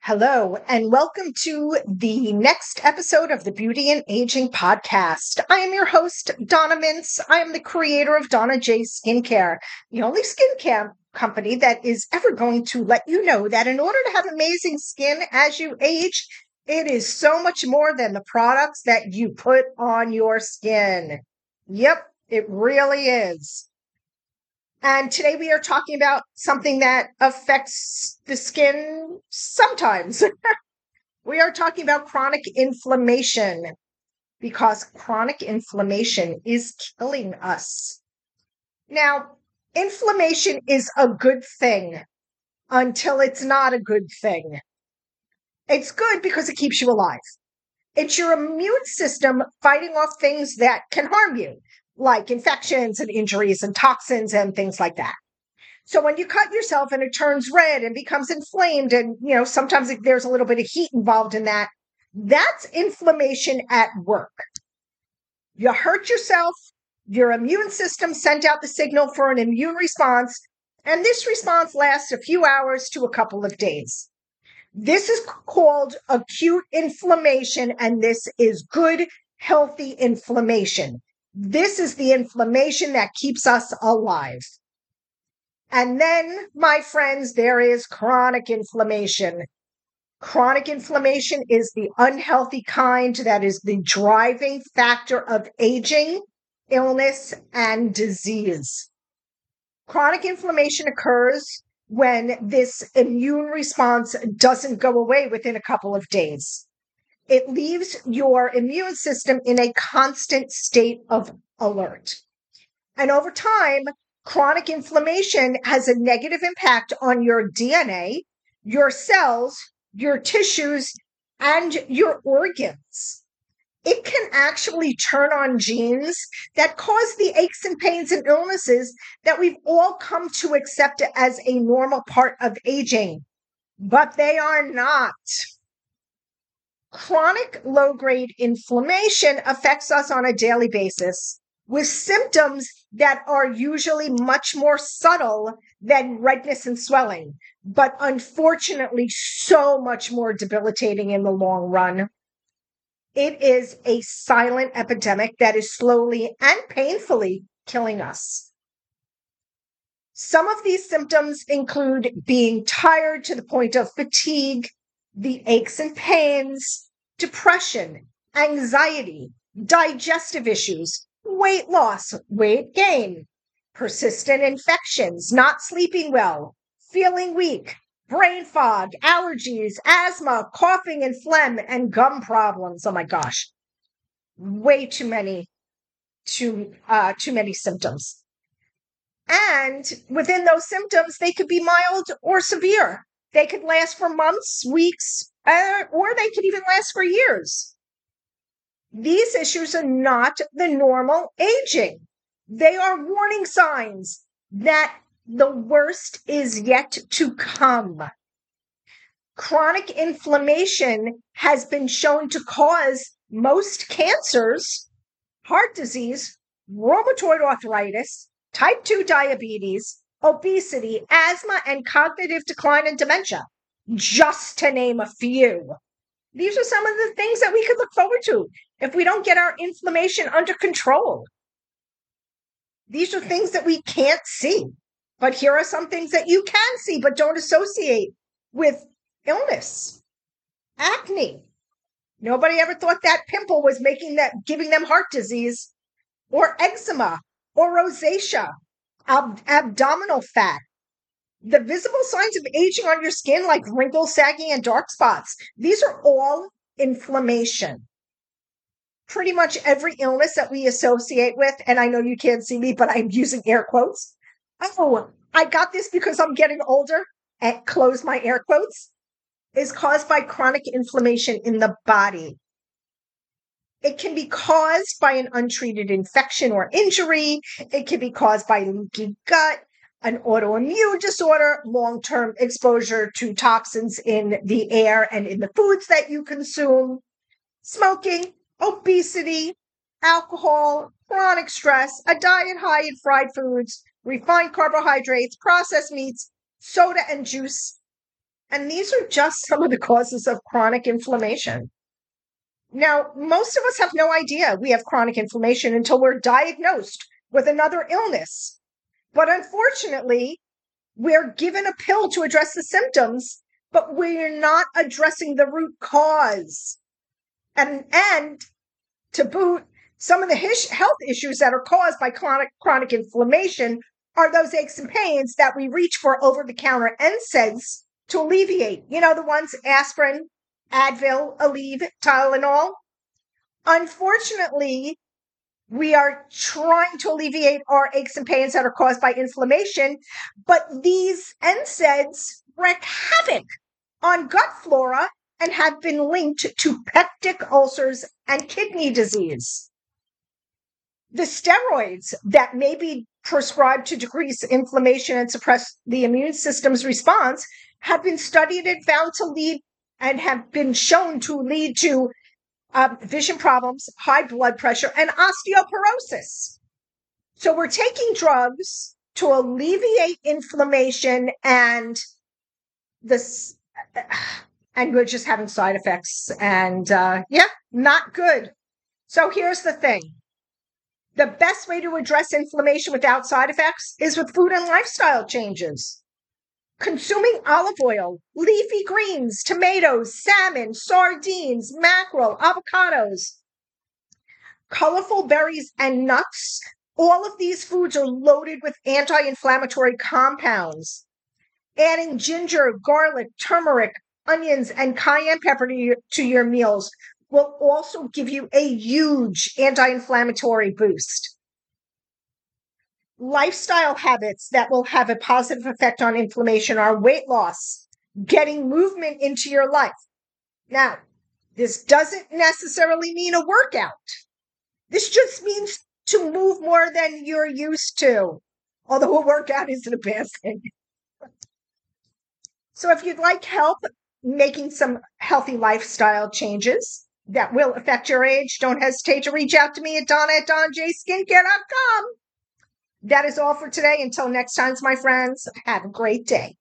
Hello, and welcome to the next episode of the Beauty and Aging Podcast. I am your host, Donna Mintz. I am the creator of Donna J. Skincare, the only skincare company that is ever going to let you know that in order to have amazing skin as you age, it is so much more than the products that you put on your skin. Yep, it really is. And today we are talking about something that affects the skin sometimes. We are talking about chronic inflammation because chronic inflammation is killing us. Now, inflammation is a good thing until it's not a good thing. It's good because it keeps you alive. It's your immune system fighting off things that can harm you, like infections and injuries and toxins and things like that. So when you cut yourself and it turns red and becomes inflamed and, sometimes there's a little bit of heat involved in that, that's inflammation at work. You hurt yourself, your immune system sent out the signal for an immune response, and this response lasts a few hours to a couple of days. This is called acute inflammation, and this is good, healthy inflammation. This is the inflammation that keeps us alive. And then, my friends, there is chronic inflammation. Chronic inflammation is the unhealthy kind that is the driving factor of aging, illness, and disease. Chronic inflammation occurs when this immune response doesn't go away within a couple of days. It leaves your immune system in a constant state of alert. And over time, chronic inflammation has a negative impact on your DNA, your cells, your tissues, and your organs. It can actually turn on genes that cause the aches and pains and illnesses that we've all come to accept as a normal part of aging, but they are not. Chronic low-grade inflammation affects us on a daily basis with symptoms that are usually much more subtle than redness and swelling, but unfortunately so much more debilitating in the long run. It is a silent epidemic that is slowly and painfully killing us. Some of these symptoms include being tired to the point of fatigue, the aches and pains, depression, anxiety, digestive issues, weight loss, weight gain, persistent infections, not sleeping well, feeling weak, brain fog, allergies, asthma, coughing and phlegm, and gum problems. Oh my gosh. Way too many symptoms. And within those symptoms, they could be mild or severe. They could last for months, weeks, or they could even last for years. These issues are not the normal aging. They are warning signs that the worst is yet to come. Chronic inflammation has been shown to cause most cancers, heart disease, rheumatoid arthritis, type 2 diabetes, obesity, asthma, and cognitive decline and dementia, just to name a few. These are some of the things that we could look forward to if we don't get our inflammation under control. These are things that we can't see, but here are some things that you can see but don't associate with illness. Acne. Nobody ever thought that pimple was giving them heart disease, or eczema, or rosacea. Abdominal fat, the visible signs of aging on your skin like wrinkles, sagging, and dark spots. These are all inflammation. Pretty much every illness that we associate with, and I know you can't see me, but I'm using air quotes. Oh, I got this because I'm getting older, and close my air quotes, is caused by chronic inflammation in the body. It can be caused by an untreated infection or injury. It can be caused by leaky gut, an autoimmune disorder, long-term exposure to toxins in the air and in the foods that you consume, smoking, obesity, alcohol, chronic stress, a diet high in fried foods, refined carbohydrates, processed meats, soda and juice, And these are just some of the causes of chronic inflammation. Now, most of us have no idea we have chronic inflammation until we're diagnosed with another illness. But unfortunately, we're given a pill to address the symptoms, but we're not addressing the root cause. And to boot, some of the health issues that are caused by chronic inflammation are those aches and pains that we reach for over-the-counter NSAIDs to alleviate. You know, the ones, aspirin, Advil, Aleve, Tylenol. Unfortunately, we are trying to alleviate our aches and pains that are caused by inflammation, but these NSAIDs wreak havoc on gut flora and have been linked to peptic ulcers and kidney disease. The steroids that may be prescribed to decrease inflammation and suppress the immune system's response have been studied and found to lead and have been shown to lead to vision problems, high blood pressure, and osteoporosis. So we're taking drugs to alleviate inflammation, and we're just having side effects, and not good. So here's the thing. The best way to address inflammation without side effects is with food and lifestyle changes. Consuming olive oil, leafy greens, tomatoes, salmon, sardines, mackerel, avocados, colorful berries, and nuts. All of these foods are loaded with anti-inflammatory compounds. Adding ginger, garlic, turmeric, onions, and cayenne pepper to your meals will also give you a huge anti-inflammatory boost. Lifestyle habits that will have a positive effect on inflammation are weight loss, getting movement into your life. Now, this doesn't necessarily mean a workout. This just means to move more than you're used to, although a workout isn't a bad thing. So if you'd like help making some healthy lifestyle changes that will affect your age, don't hesitate to reach out to me at donna@donnajskincare.com. That is all for today. Until next time, my friends, have a great day.